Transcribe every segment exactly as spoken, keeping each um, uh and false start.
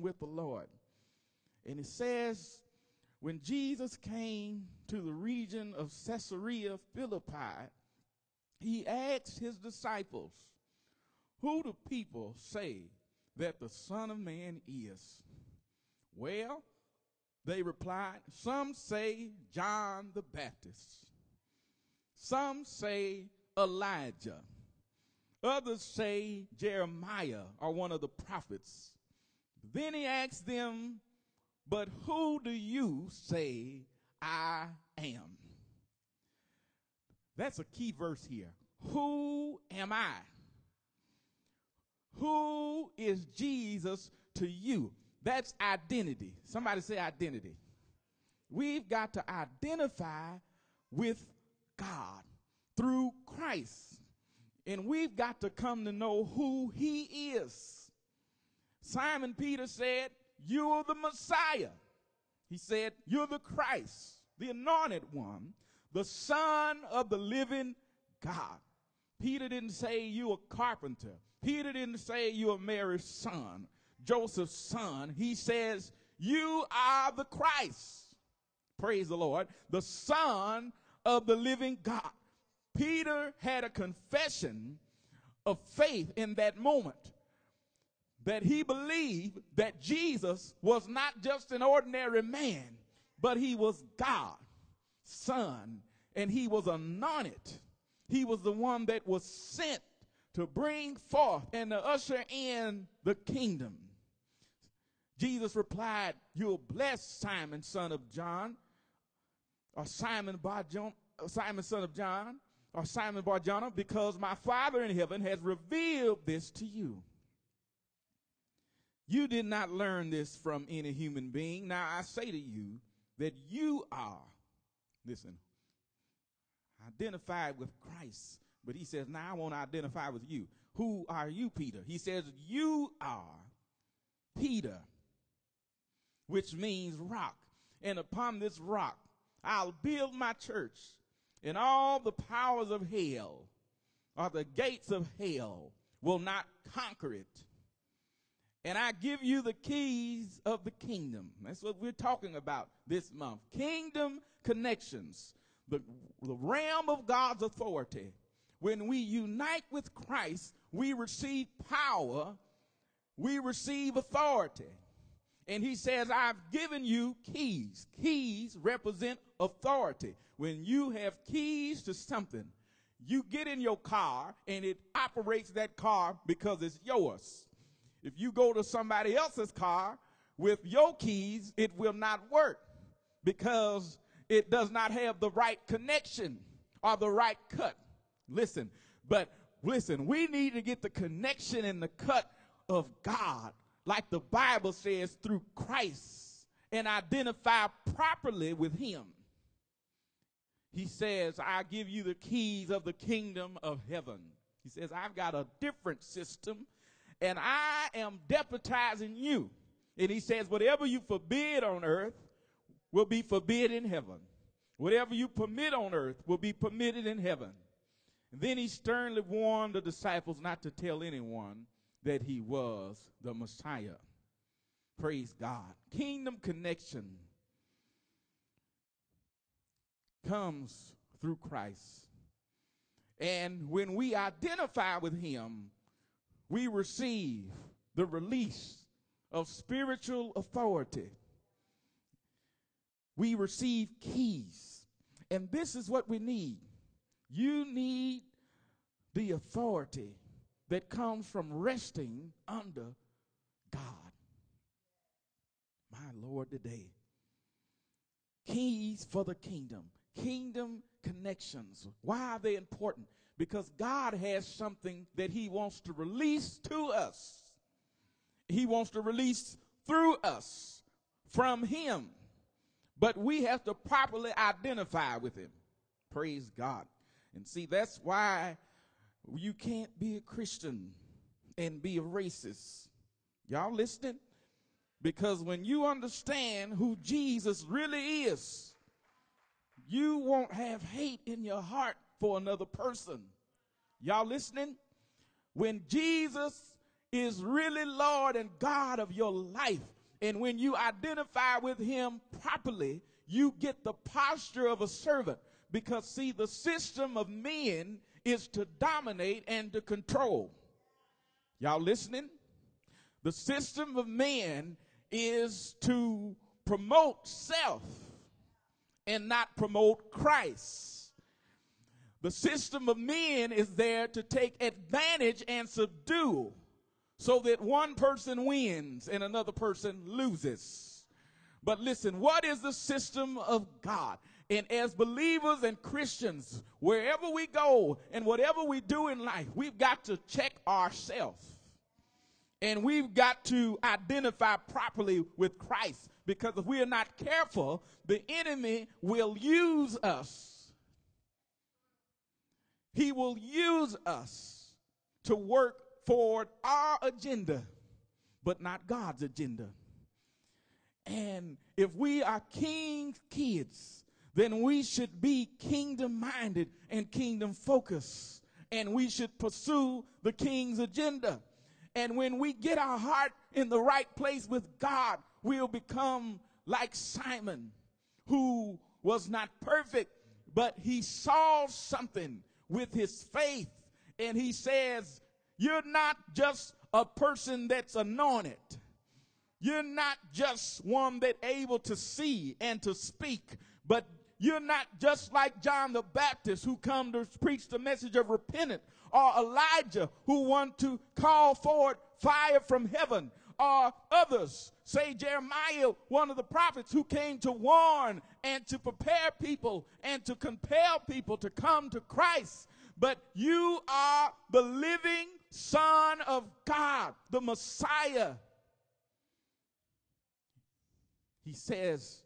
with the Lord. And it says, when Jesus came to the region of Caesarea Philippi, he asked his disciples, who do people say that the Son of Man is? Well, they replied, some say John the Baptist, some say Elijah, others say Jeremiah or one of the prophets. Then he asked them, but who do you say I am? That's a key verse here. Who am I? Who is Jesus to you? That's identity. Somebody say identity. We've got to identify with God through Christ. And we've got to come to know who he is. Simon Peter said, you're the Messiah. He said, you're the Christ, the anointed one, the Son of the living God. Peter didn't say you're a carpenter. Peter didn't say you're Mary's son, Joseph's son. He says, you are the Christ. Praise the Lord. The Son of the living God. Peter had a confession of faith in that moment that he believed that Jesus was not just an ordinary man, but he was God's Son, and he was anointed. He was the one that was sent to bring forth and to usher in the kingdom. Jesus replied, you're blessed, Simon, son of John, or Simon Bar-Jonah, Simon, son of John, or Simon Bar-Jonah, because my Father in heaven has revealed this to you. You did not learn this from any human being. Now I say to you that you are, listen, identified with Christ. But he says, now I want to identify with you. Who are you, Peter? He says, you are Peter, which means rock. And upon this rock, I'll build my church, and all the powers of hell, or the gates of hell, will not conquer it. And I give you the keys of the kingdom. That's what we're talking about this month. Kingdom connections. The, the realm of God's authority. When we unite with Christ, we receive power. We receive authority. And he says, I've given you keys. Keys represent authority. When you have keys to something, you get in your car and it operates that car because it's yours. If you go to somebody else's car with your keys, it will not work because it does not have the right connection or the right cut. Listen, but listen, we need to get the connection and the cut of God, like the Bible says, through Christ, and identify properly with him. He says, I give you the keys of the kingdom of heaven. He says, I've got a different system, and I am deputizing you. And he says, whatever you forbid on earth will be forbidden in heaven. Whatever you permit on earth will be permitted in heaven. And then he sternly warned the disciples not to tell anyone that he was the Messiah. Praise God. Kingdom connection comes through Christ. And when we identify with him, we receive the release of spiritual authority. We receive keys. And this is what we need. You need the authority that comes from resting under God. My Lord, today. Keys for the kingdom. Kingdom connections. Why are they important? Because God has something that he wants to release to us. He wants to release through us from him. But we have to properly identify with him. Praise God. And see, that's why you can't be a Christian and be a racist. Y'all listening? Because when you understand who Jesus really is, you won't have hate in your heart for another person. Y'all listening? When Jesus is really Lord and God of your life. And when you identify with him properly, you get the posture of a servant. Because, see, the system of men is to dominate and to control. Y'all listening? The system of men is to promote self and not promote Christ. The system of men is there to take advantage and subdue so that one person wins and another person loses. But listen, what is the system of God? And as believers and Christians, wherever we go and whatever we do in life, we've got to check ourselves. And we've got to identify properly with Christ, because if we are not careful, the enemy will use us. He will use us to work forward our agenda, but not God's agenda. And if we are King's kids, then we should be kingdom-minded and kingdom-focused, and we should pursue the King's agenda. And when we get our heart in the right place with God, we'll become like Simon, who was not perfect, but he saw something with his faith. And he says, you're not just a person that's anointed. You're not just one that's able to see and to speak, but you're not just like John the Baptist, who come to preach the message of repentance, or Elijah, who want to call forward fire from heaven, or others, say Jeremiah, one of the prophets, who came to warn and to prepare people and to compel people to come to Christ. But you are the living Son of God, the Messiah. He says,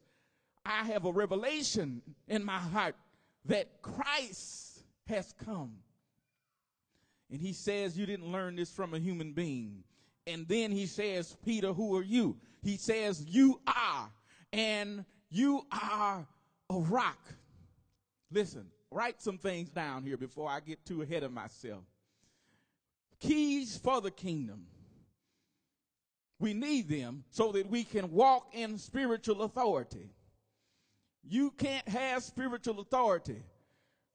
I have a revelation in my heart that Christ has come. And he says, you didn't learn this from a human being. And then he says, Peter, who are you? He says, you are, and you are a rock. Listen, write some things down here before I get too ahead of myself. Keys for the kingdom. We need them so that we can walk in spiritual authority. You can't have spiritual authority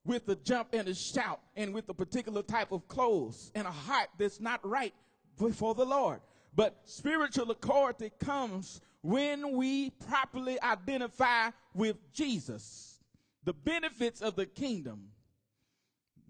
with a jump and a shout and with a particular type of clothes and a heart that's not right before the Lord. But spiritual authority comes when we properly identify with Jesus. The benefits of the kingdom.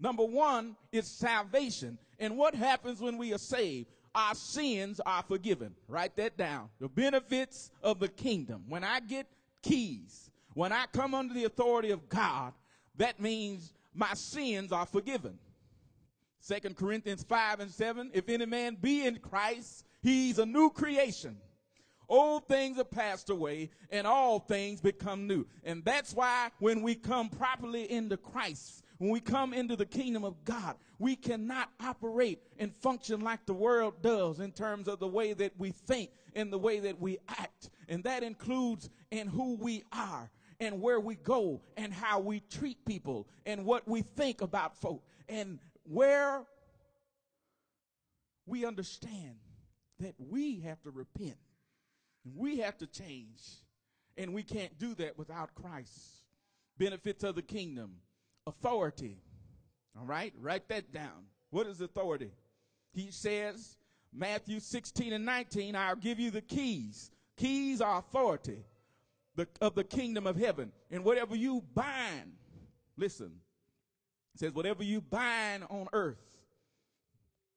Number one is salvation. And what happens when we are saved? Our sins are forgiven. Write that down. The benefits of the kingdom. When I get keys, when I come under the authority of God, that means my sins are forgiven. Second Corinthians five and seven, if any man be in Christ, he's a new creation. Old things are passed away and all things become new. And that's why when we come properly into Christ, when we come into the kingdom of God, we cannot operate and function like the world does in terms of the way that we think and the way that we act. And that includes in who we are, and where we go, and how we treat people, and what we think about folk, and where we understand that we have to repent, and we have to change, and we can't do that without Christ. Benefits of the kingdom, authority, all right? Write that down. What is authority? He says, Matthew sixteen and nineteen, I'll give you the keys. Keys are authority. The, of the kingdom of heaven, and whatever you bind, listen, it says whatever you bind on earth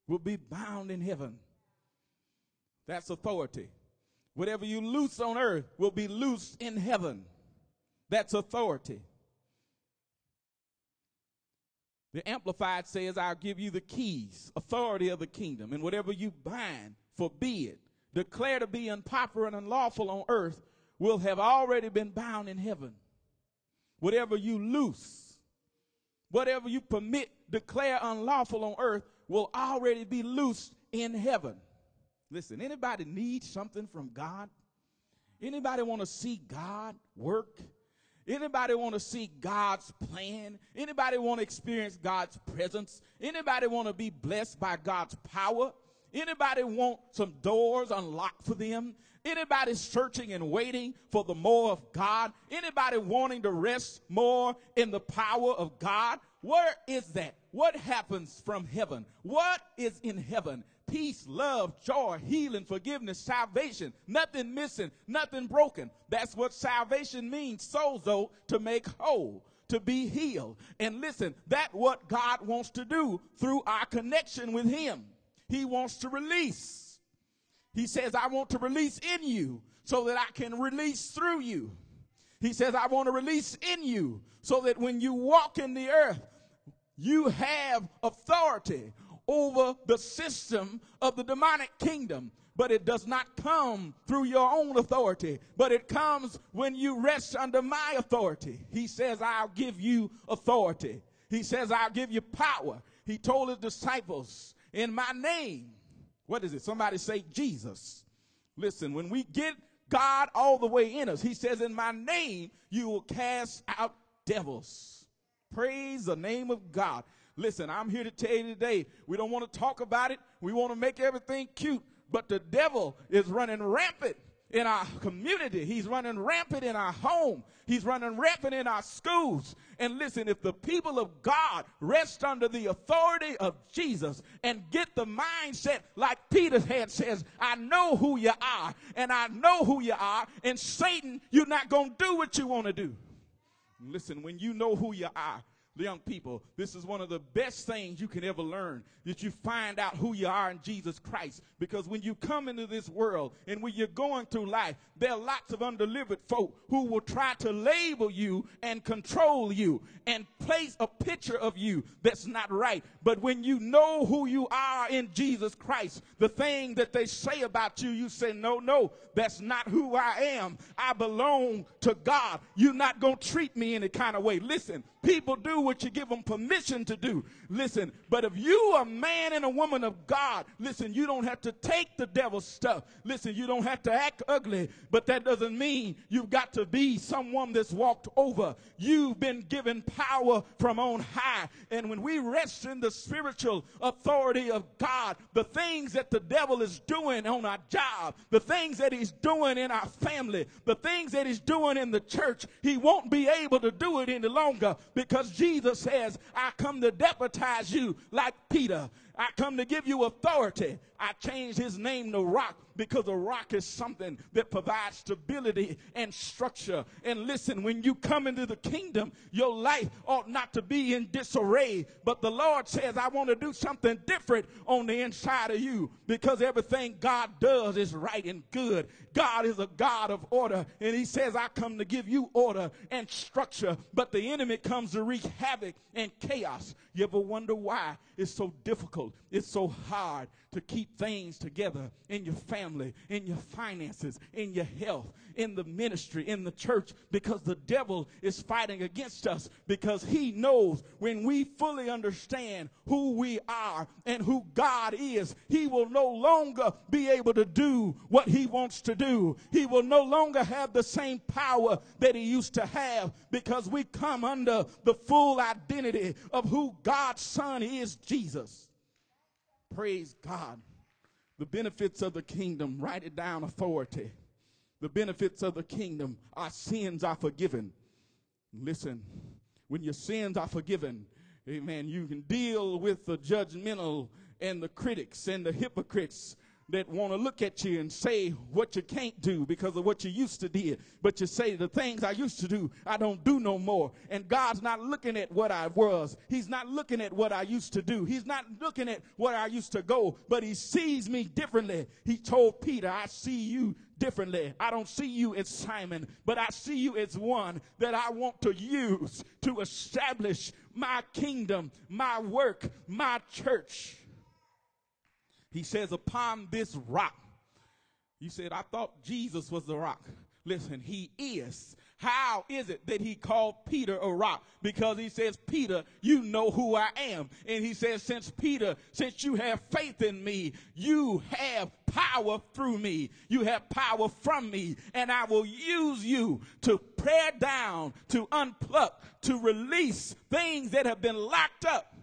will be bound in heaven. That's authority. Whatever you loose on earth will be loosed in heaven. That's authority. The Amplified says, I'll give you the keys, authority of the kingdom, and whatever you bind, forbid, declare to be unpopular and unlawful on earth, will have already been bound in heaven. Whatever you loose, whatever you permit, declare unlawful on earth, will already be loosed in heaven. Listen, anybody need something from God? Anybody want to see God work? Anybody want to see God's plan? Anybody want to experience God's presence? Anybody want to be blessed by God's power? Anybody want some doors unlocked for them? Anybody searching and waiting for the more of God? Anybody wanting to rest more in the power of God? Where is that? What happens from heaven? What is in heaven? Peace, love, joy, healing, forgiveness, salvation. Nothing missing, nothing broken. That's what salvation means, sozo, to make whole, to be healed. And listen, that's what God wants to do through our connection with him. He wants to release. He says, I want to release in you so that I can release through you. He says, I want to release in you so that when you walk in the earth, you have authority over the system of the demonic kingdom. But it does not come through your own authority, but it comes when you rest under my authority. He says, I'll give you authority. He says, I'll give you power. He told his disciples, in my name, what is it? Somebody say Jesus. Listen, when we get God all the way in us, he says, in my name, you will cast out devils. Praise the name of God. Listen, I'm here to tell you today, we don't want to talk about it. We want to make everything cute. But the devil is running rampant in our community. He's running rampant in our home. He's running rampant in our schools. And listen, if the people of God rest under the authority of Jesus and get the mindset like Peter had says, I know who you are, and I know who you are, and Satan, you're not going to do what you want to do. Listen, when you know who you are, young people, this is one of the best things you can ever learn, that you find out who you are in Jesus Christ. Because when you come into this world and when you're going through life, there are lots of undelivered folk who will try to label you and control you and place a picture of you that's not right. But when you know who you are in Jesus Christ, the thing that they say about you, you say, no, no, that's not who I am. I belong to God. You're not going to treat me any kind of way. Listen, people do what you give them permission to do. Listen, but if you are a man and a woman of God, listen, you don't have to take the devil's stuff. Listen, you don't have to act ugly, but that doesn't mean you've got to be someone that's walked over. You've been given power from on high. And when we rest in the spiritual authority of God, the things that the devil is doing on our job, the things that he's doing in our family, the things that he's doing in the church, he won't be able to do it any longer, because Jesus says, I come to deputize you like Peter. I come to give you authority. I changed his name to Rock, because a rock is something that provides stability and structure. And listen, when you come into the kingdom, your life ought not to be in disarray. But the Lord says, I want to do something different on the inside of you, because everything God does is right and good. God is a God of order. And he says, I come to give you order and structure. But the enemy comes to wreak havoc and chaos. You ever wonder why it's so difficult? It's so hard to keep things together in your family, in your finances, in your health, in the ministry, in the church, because the devil is fighting against us, because he knows when we fully understand who we are and who God is, he will no longer be able to do what he wants to do. He will no longer have the same power that he used to have, because we come under the full identity of who God's Son is, Jesus. Praise God. The benefits of the kingdom, write it down, authority. The benefits of the kingdom, our sins are forgiven. Listen, when your sins are forgiven, amen, you can deal with the judgmental and the critics and the hypocrites that want to look at you and say what you can't do because of what you used to did. But you say, the things I used to do, I don't do no more. And God's not looking at what I was. He's not looking at what I used to do. He's not looking at what I used to go, but he sees me differently. He told Peter, I see you differently. I don't see you as Simon, but I see you as one that I want to use to establish my kingdom, my work, my church. He says, upon this rock. You said, I thought Jesus was the rock. Listen, he is. How is it that he called Peter a rock? Because he says, Peter, you know who I am. And he says, since Peter, since you have faith in me, you have power through me. You have power from me. And I will use you to tear down, to unpluck, to release things that have been locked up.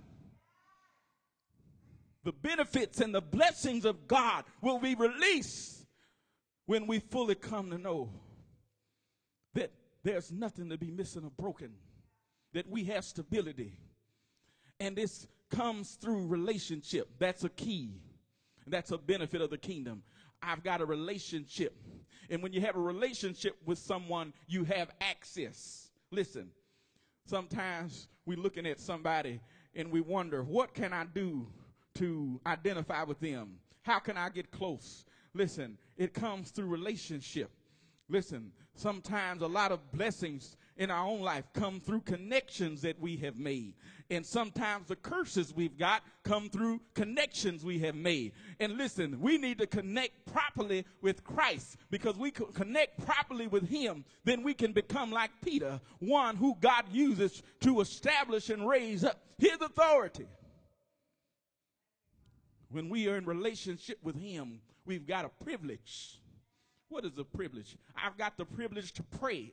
the benefits and the blessings of God will be released when we fully come to know that there's nothing to be missing or broken, that we have stability. And this comes through relationship. That's a key. That's a benefit of the kingdom. I've got a relationship. And when you have a relationship with someone, you have access. Listen, sometimes we're looking at somebody and we wonder, what can I do to identify with them? How can I get close? Listen, it comes through relationship. Listen, sometimes a lot of blessings in our own life come through connections that we have made. And sometimes the curses we've got come through connections we have made. And listen, we need to connect properly with Christ, because we connect properly with him, then we can become like Peter, one who God uses to establish and raise up his authority. When we are in relationship with him, we've got a privilege. What is a privilege? I've got the privilege to pray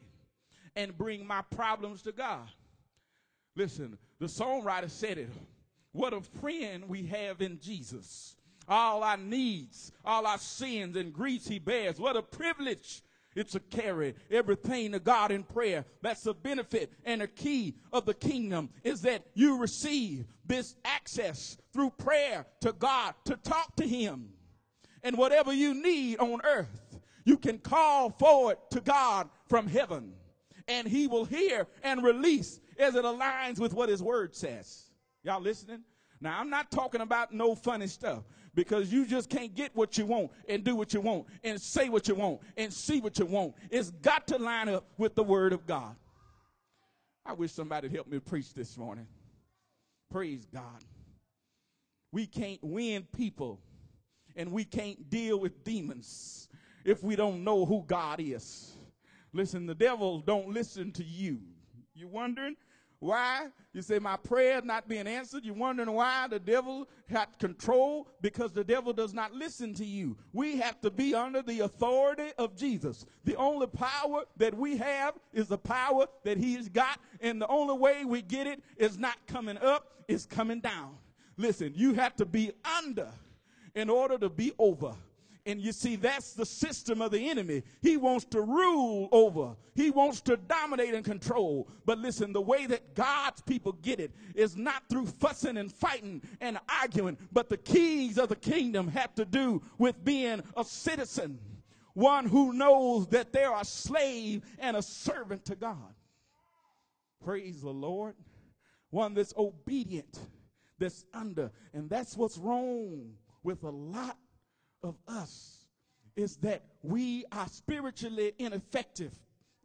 and bring my problems to God. Listen, the songwriter said it. What a friend we have in Jesus. All our needs, all our sins and griefs he bears. What a privilege it's to carry everything to God in prayer. That's a benefit and a key of the kingdom, is that you receive this access through prayer to God, to talk to him. And whatever you need on earth, you can call forward to God from heaven, and he will hear and release as it aligns with what his word says. Y'all listening? Now, I'm not talking about no funny stuff, because you just can't get what you want and do what you want and say what you want and see what you want. It's got to line up with the word of God. I wish somebody would help me preach this morning. Praise God. We can't win people and we can't deal with demons if we don't know who God is. Listen, the devil don't listen to you. You're wondering why? You say, my prayer is not being answered. You're wondering why the devil had control, because the devil does not listen to you. We have to be under the authority of Jesus. The only power that we have is the power that he's got, and the only way we get it is not coming up, it's coming down. Listen, you have to be under in order to be over. And you see, that's the system of the enemy. He wants to rule over. He wants to dominate and control. But listen, the way that God's people get it is not through fussing and fighting and arguing, but the keys of the kingdom have to do with being a citizen, one who knows that they are a slave and a servant to God. Praise the Lord. One that's obedient, that's under. And that's what's wrong with a lot of us, is that we are spiritually ineffective,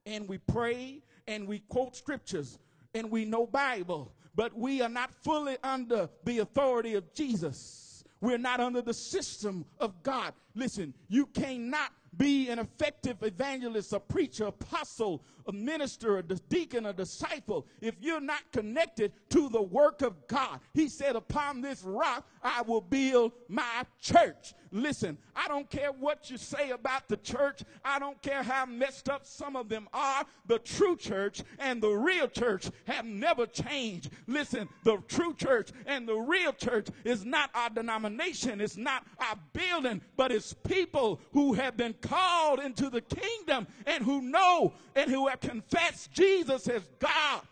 and we pray and we quote scriptures and we know Bible, but we are not fully under the authority of Jesus. We're not under the system of God. Listen, you cannot be an effective evangelist, a preacher, apostle, a minister, a deacon, a disciple, if you're not connected to the work of God. He said, upon this rock, I will build my church. Listen, I don't care what you say about the church. I don't care how messed up some of them are. The true church and the real church have never changed. Listen, the true church and the real church is not our denomination. It's not our building, but it's people who have been called into the kingdom and who know and who have confessed Jesus as God,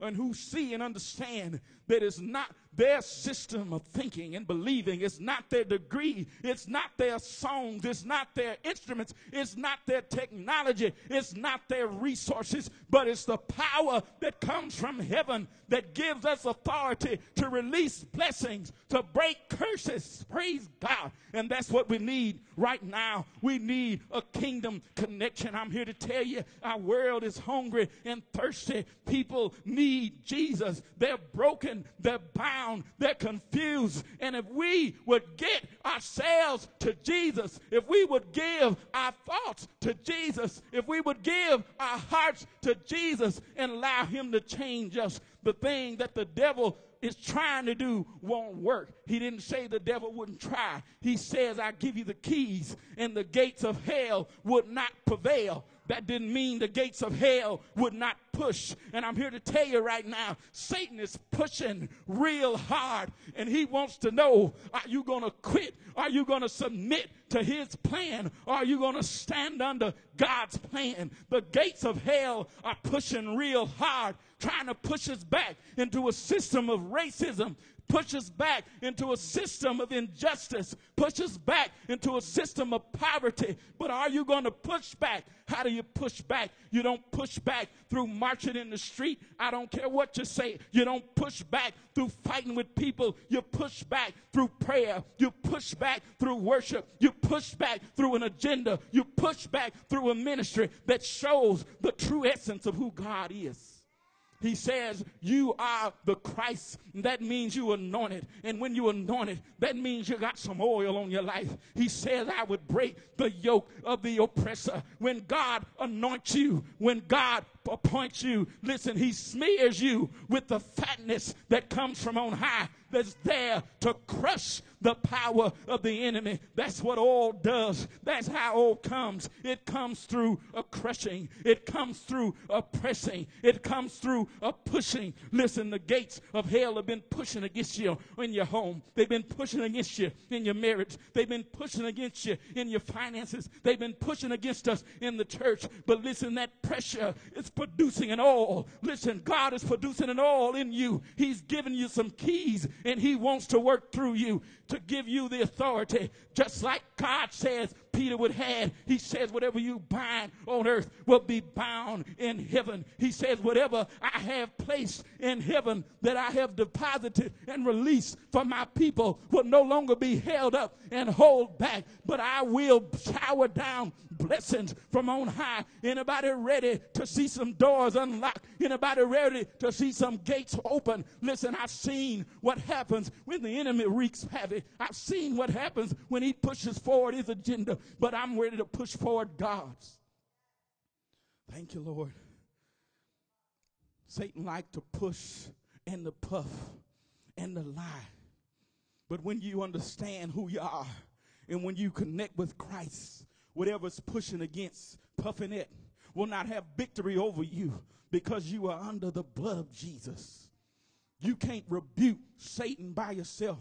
and who see and understand that it's not their system of thinking and believing. It's not their degree. It's not their songs. It's not their instruments. It's not their technology. It's not their resources. But it's the power that comes from heaven that gives us authority to release blessings, to break curses. Praise God. And that's what we need right now. We need a kingdom connection. I'm here to tell you, our world is hungry and thirsty. People need Jesus. They're broken. They're bound. They're confused. And if we would get ourselves to Jesus, if we would give our thoughts to Jesus, if we would give our hearts to Jesus and allow him to change us, the thing that the devil is trying to do won't work. He didn't say the devil wouldn't try. He says, I give you the keys, and the gates of hell would not prevail. that didn't mean the gates of hell would not push. And I'm here to tell you right now, Satan is pushing real hard, and he wants to know, are you going to quit? Are you going to submit to his plan? Are you going to stand under God's plan? The gates of hell are pushing real hard, trying to push us back into a system of racism, push us back into a system of injustice, push us back into a system of poverty. But are you going to push back? How do you push back? You don't push back through marching in the street. I don't care what you say. You don't push back through fighting with people. You push back through prayer. You push back through worship. You push back through an agenda. You push back through a ministry that shows the true essence of who God is. He says, you are the Christ. That means you anointed. And when you anointed, that means you got some oil on your life. He says, I would break the yoke of the oppressor. When God anoints you, when God appoints you, listen, he smears you with the fatness that comes from on high, that's there to crush the power of the enemy. That's what oil does. That's how oil comes. It comes through a crushing. It comes through a pressing. It comes through a pushing. Listen, the gates of hell have been pushing against you in your home. They've been pushing against you in your marriage. They've been pushing against you in your finances. They've been pushing against us in the church. But listen, that pressure is producing an oil. Listen, God is producing an oil in you. He's giving you some keys, and he wants to work through you to give you the authority, just like God says Peter would have. He says, whatever you bind on earth will be bound in heaven. He says, whatever I have placed in heaven that I have deposited and released for my people will no longer be held up and hold back, but I will shower down blessings from on high. Anybody ready to see some doors unlocked? Anybody ready to see some gates open? Listen, I've seen what happens when the enemy wreaks havoc. I've seen what happens when he pushes forward his agenda. But I'm ready to push forward God's. Thank you, Lord. Satan liked to push and to puff and to lie. But when you understand who you are and when you connect with Christ, whatever's pushing against, puffing it, will not have victory over you because you are under the blood of Jesus. You can't rebuke Satan by yourself.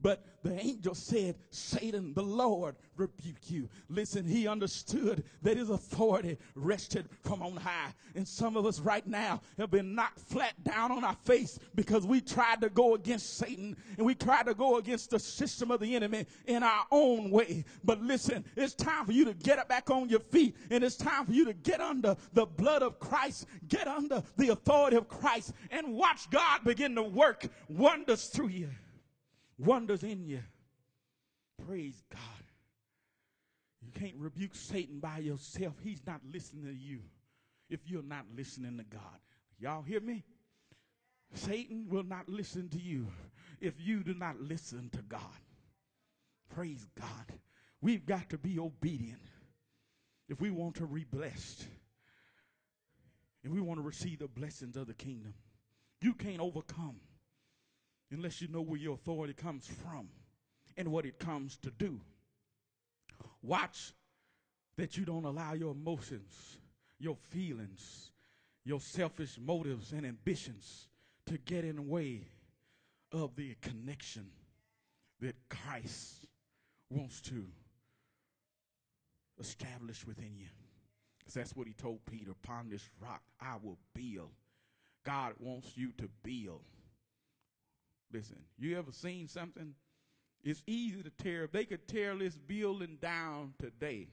But the angel said, Satan, the Lord, rebuke you. Listen, he understood that his authority rested from on high. And some of us right now have been knocked flat down on our face because we tried to go against Satan and we tried to go against the system of the enemy in our own way. But listen, it's time for you to get back on your feet, and it's time for you to get under the blood of Christ, get under the authority of Christ, and watch God begin to work wonders through you. Wonders in you. Praise God. You can't rebuke Satan by yourself. He's not listening to you if you're not listening to God. Y'all hear me? Satan will not listen to you if you do not listen to God. Praise God. We've got to be obedient if we want to be blessed and we want to receive the blessings of the kingdom. You can't overcome unless you know where your authority comes from and what it comes to do. Watch that you don't allow your emotions, your feelings, your selfish motives and ambitions to get in the way of the connection that Christ wants to establish within you. Because that's what he told Peter, upon this rock I will build. God wants you to build. Listen, you ever seen something? It's easy to tear. They could tear this building down today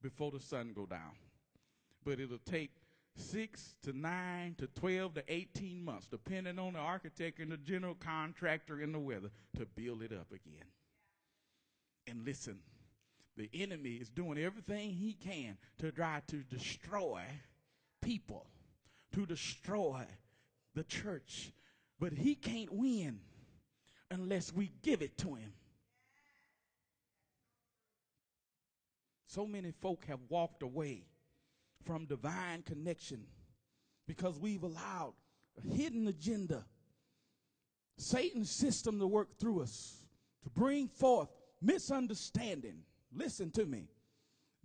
before the sun go down. But it'll take six to nine to twelve to eighteen months, depending on the architect and the general contractor and the weather, to build it up again. And listen, the enemy is doing everything he can to try to destroy people, to destroy the church. But he can't win unless we give it to him. So many folk have walked away from divine connection because we've allowed a hidden agenda, Satan's system, to work through us, to bring forth misunderstanding. Listen to me.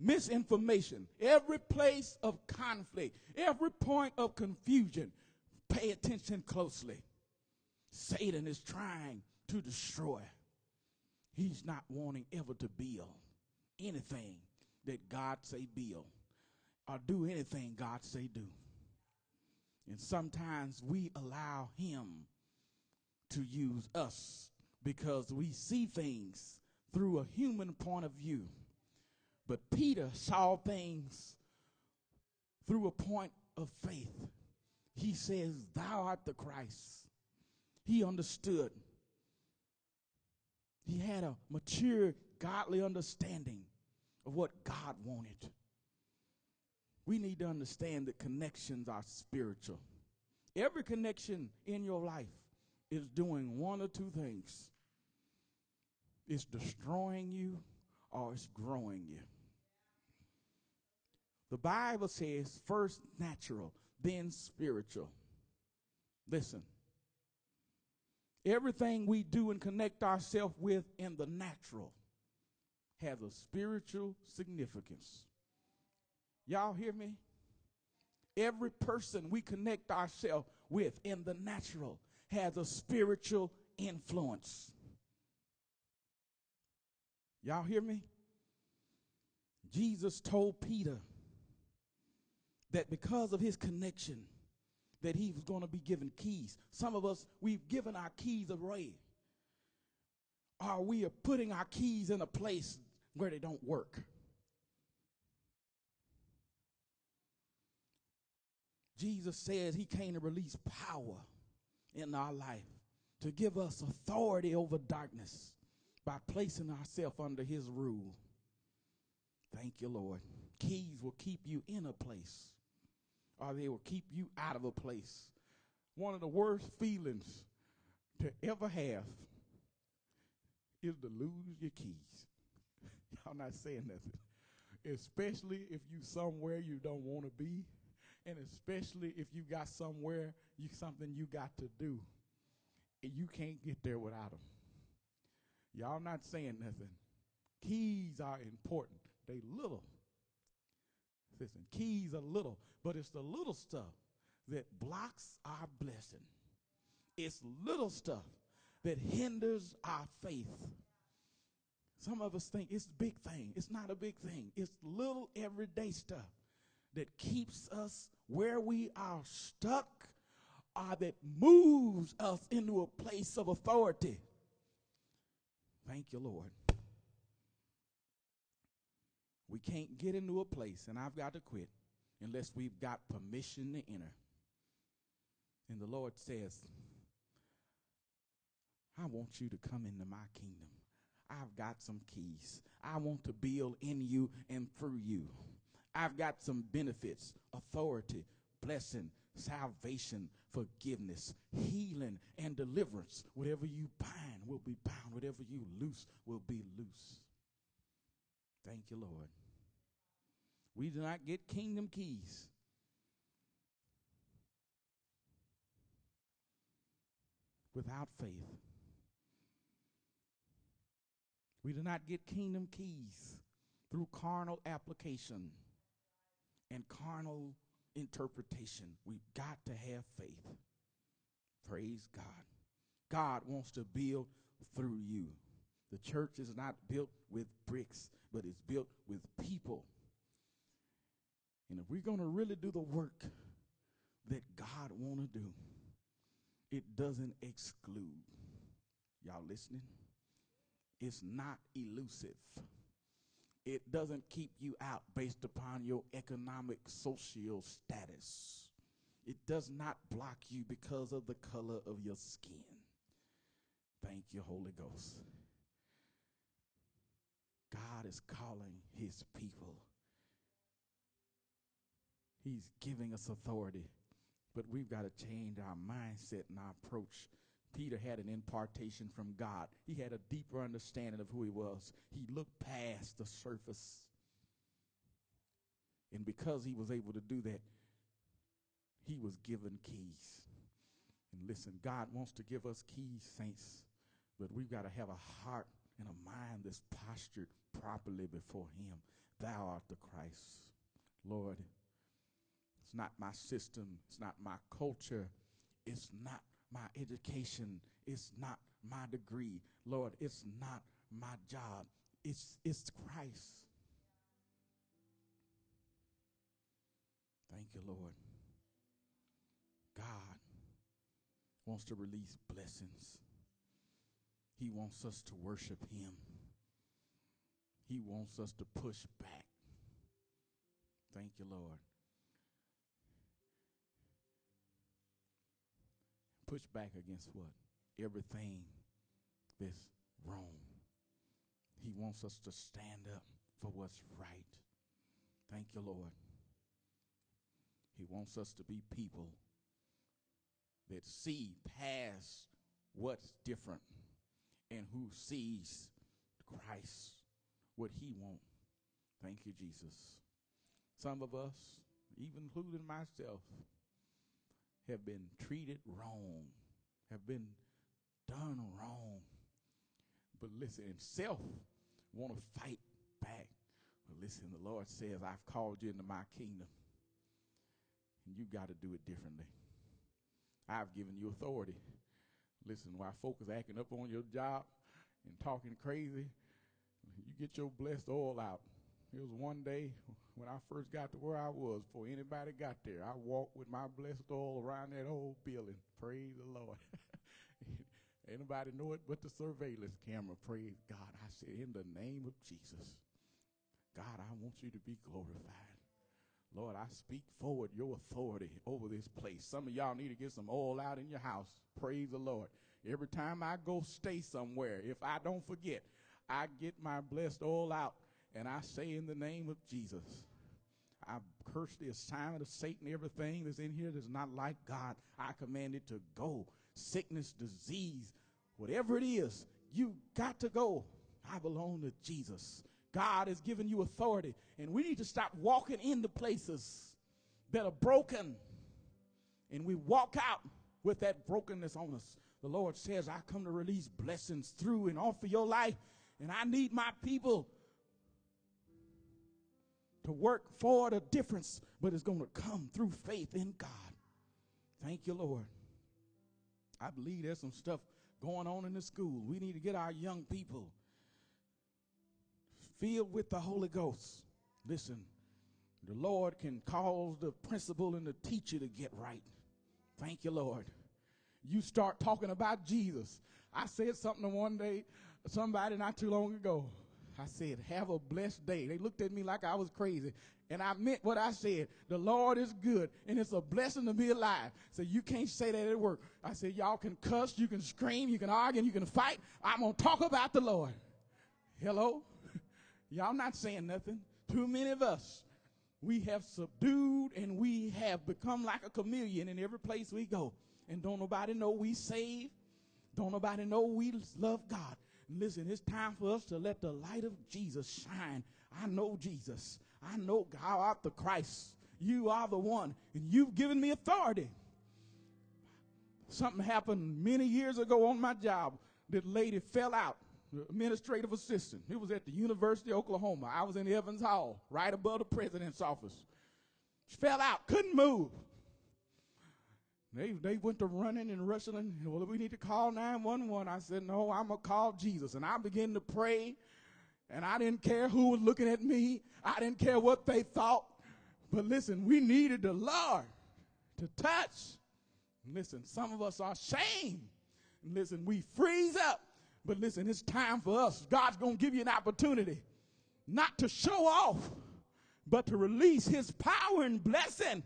misinformation, every place of conflict, every point of confusion, pay attention closely. Satan is trying to destroy. He's not wanting ever to build anything that God say build or do anything God say do. And sometimes we allow him to use us because we see things through a human point of view. But Peter saw things through a point of faith. He says, "Thou art the Christ." He understood. He had a mature, godly understanding of what God wanted. We need to understand that connections are spiritual. Every connection in your life is doing one or two things. It's destroying you or it's growing you. The Bible says first natural, then spiritual. Listen. Everything we do and connect ourselves with in the natural has a spiritual significance. Y'all hear me? Every person we connect ourselves with in the natural has a spiritual influence. Y'all hear me? Jesus told Peter that because of his connection that he was going to be given keys. Some of us, we've given our keys away. Or we are putting our keys in a place where they don't work. Jesus says he came to release power in our life, to give us authority over darkness by placing ourselves under his rule. Thank you, Lord. Keys will keep you in a place, or they will keep you out of a place. One of the worst feelings to ever have is to lose your keys. Y'all not saying nothing. Especially if you somewhere you don't want to be, and especially if you got somewhere, you something you got to do, and you can't get there without them. Y'all not saying nothing. Keys are important. They little. Listen, keys are little, but it's the little stuff that blocks our blessing. It's little stuff that hinders our faith. Some of us think it's a big thing. It's not a big thing. It's little everyday stuff that keeps us where we are stuck, or that moves us into a place of authority. Thank you, Lord. We can't get into a place, and I've got to quit, unless we've got permission to enter. And the Lord says, I want you to come into my kingdom. I've got some keys. I want to build in you and through you. I've got some benefits, authority, blessing, salvation, forgiveness, healing, and deliverance. Whatever you bind will be bound. Whatever you loose will be loose. Thank you, Lord. We do not get kingdom keys. Without faith. We do not get kingdom keys through carnal application and carnal interpretation. We've got to have faith. Praise God. God wants to build through you. The church is not built with bricks, but it's built with people. And if we're going to really do the work that God wants to do, it doesn't exclude. Y'all listening? It's not elusive. It doesn't keep you out based upon your economic, social status. It does not block you because of the color of your skin. Thank you, Holy Ghost. God is calling his people. He's giving us authority, but we've got to change our mindset and our approach. Peter had an impartation from God. He had a deeper understanding of who he was. He looked past the surface. And because he was able to do that, he was given keys. And listen, God wants to give us keys, saints, but we've got to have a heart and a mind that's postured properly before him. Thou art the Christ. Lord, it's not my system. It's not my culture. It's not my education. It's not my degree. Lord, it's not my job. It's, it's Christ. Thank you, Lord. God wants to release blessings. He wants us to worship him. He wants us to push back. Thank you, Lord. Push back against what? Everything that's wrong. He wants us to stand up for what's right. Thank you, Lord. He wants us to be people that see past what's different and who sees Christ, what he wants. Thank you, Jesus. Some of us, even including myself, have been treated wrong, have been done wrong. But listen, himself want to fight back. But listen, the Lord says, I've called you into my kingdom. And you got to do it differently. I've given you authority. Listen, while folk is acting up on your job and talking crazy, you get your blessed oil out. It was one day when I first got to where I was, before anybody got there, I walked with my blessed oil around that whole building. Praise the Lord. Anybody know it but the surveillance camera? Praise God. I said, in the name of Jesus, God, I want you to be glorified. Lord, I speak forward your authority over this place. Some of y'all need to get some oil out in your house. Praise the Lord. Every time I go stay somewhere, if I don't forget, I get my blessed oil out and I say in the name of Jesus, I curse the assignment of Satan. Everything that's in here that's not like God, I command it to go. Sickness, disease, whatever it is, you got to go. I belong to Jesus. God has given you authority, and we need to stop walking into places that are broken, and we walk out with that brokenness on us. The Lord says, I come to release blessings through and off of your life, and I need my people to work for a difference, but it's going to come through faith in God. Thank you, Lord. I believe there's some stuff going on in the school. We need to get our young people filled with the Holy Ghost. Listen, the Lord can cause the principal and the teacher to get right. Thank you, Lord. You start talking about Jesus. I said something one day, somebody not too long ago. I said, have a blessed day. They looked at me like I was crazy. And I meant what I said. The Lord is good, and it's a blessing to be alive. So you can't say that at work. I said, y'all can cuss, you can scream, you can argue, and you can fight. I'm going to talk about the Lord. Hello? Y'all not saying nothing. Too many of us, we have subdued and we have become like a chameleon in every place we go. And don't nobody know we saved. Don't nobody know we love God. Listen, it's time for us to let the light of Jesus shine. I know Jesus. I know thou art the Christ. You are the one, and you've given me authority. Something happened many years ago on my job. That lady fell out, the administrative assistant. It was at the University of Oklahoma. I was in Evans Hall, right above the president's office. She fell out, couldn't move. They, they went to running and wrestling. Well, we need to call nine one one. I said, no, I'm going to call Jesus. And I began to pray. And I didn't care who was looking at me. I didn't care what they thought. But listen, we needed the Lord to touch. Listen, some of us are ashamed. Listen, we freeze up. But listen, it's time for us. God's going to give you an opportunity not to show off, but to release his power and blessing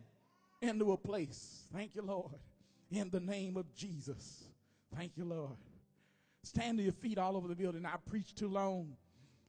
into a place. Thank you, Lord. In the name of Jesus. Thank you, Lord. Stand to your feet all over the building. I preached too long.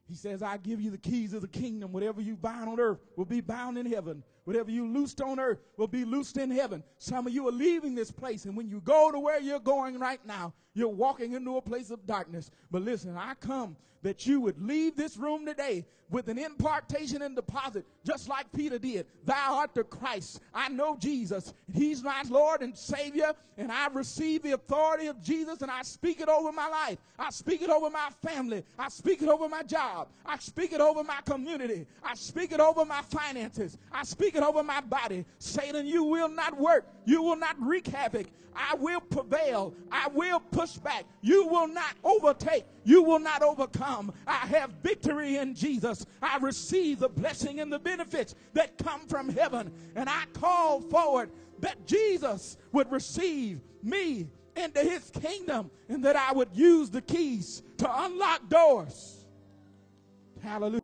He says, I give you the keys of the kingdom. Whatever you bind on earth will be bound in heaven. Whatever you loosed on earth will be loosed in heaven. Some of you are leaving this place, and when you go to where you're going right now, You're walking into a place of darkness. But listen, I come that you would leave this room today with an impartation and deposit, just like Peter did. Thou art the Christ. I know Jesus. He's my Lord and Savior, and I receive the authority of Jesus, and I speak it over my life. I speak it over my family. I speak it over my job. I speak it over my community. I speak it over my finances. I speak it over my body. Satan, you will not work. You will not wreak havoc. I will prevail. I will push back. You will not overtake. You will not overcome. I have victory in Jesus. I receive the blessing and the benefits that come from heaven. And I call forward that Jesus would receive me into his kingdom, and that I would use the keys to unlock doors. Hallelujah.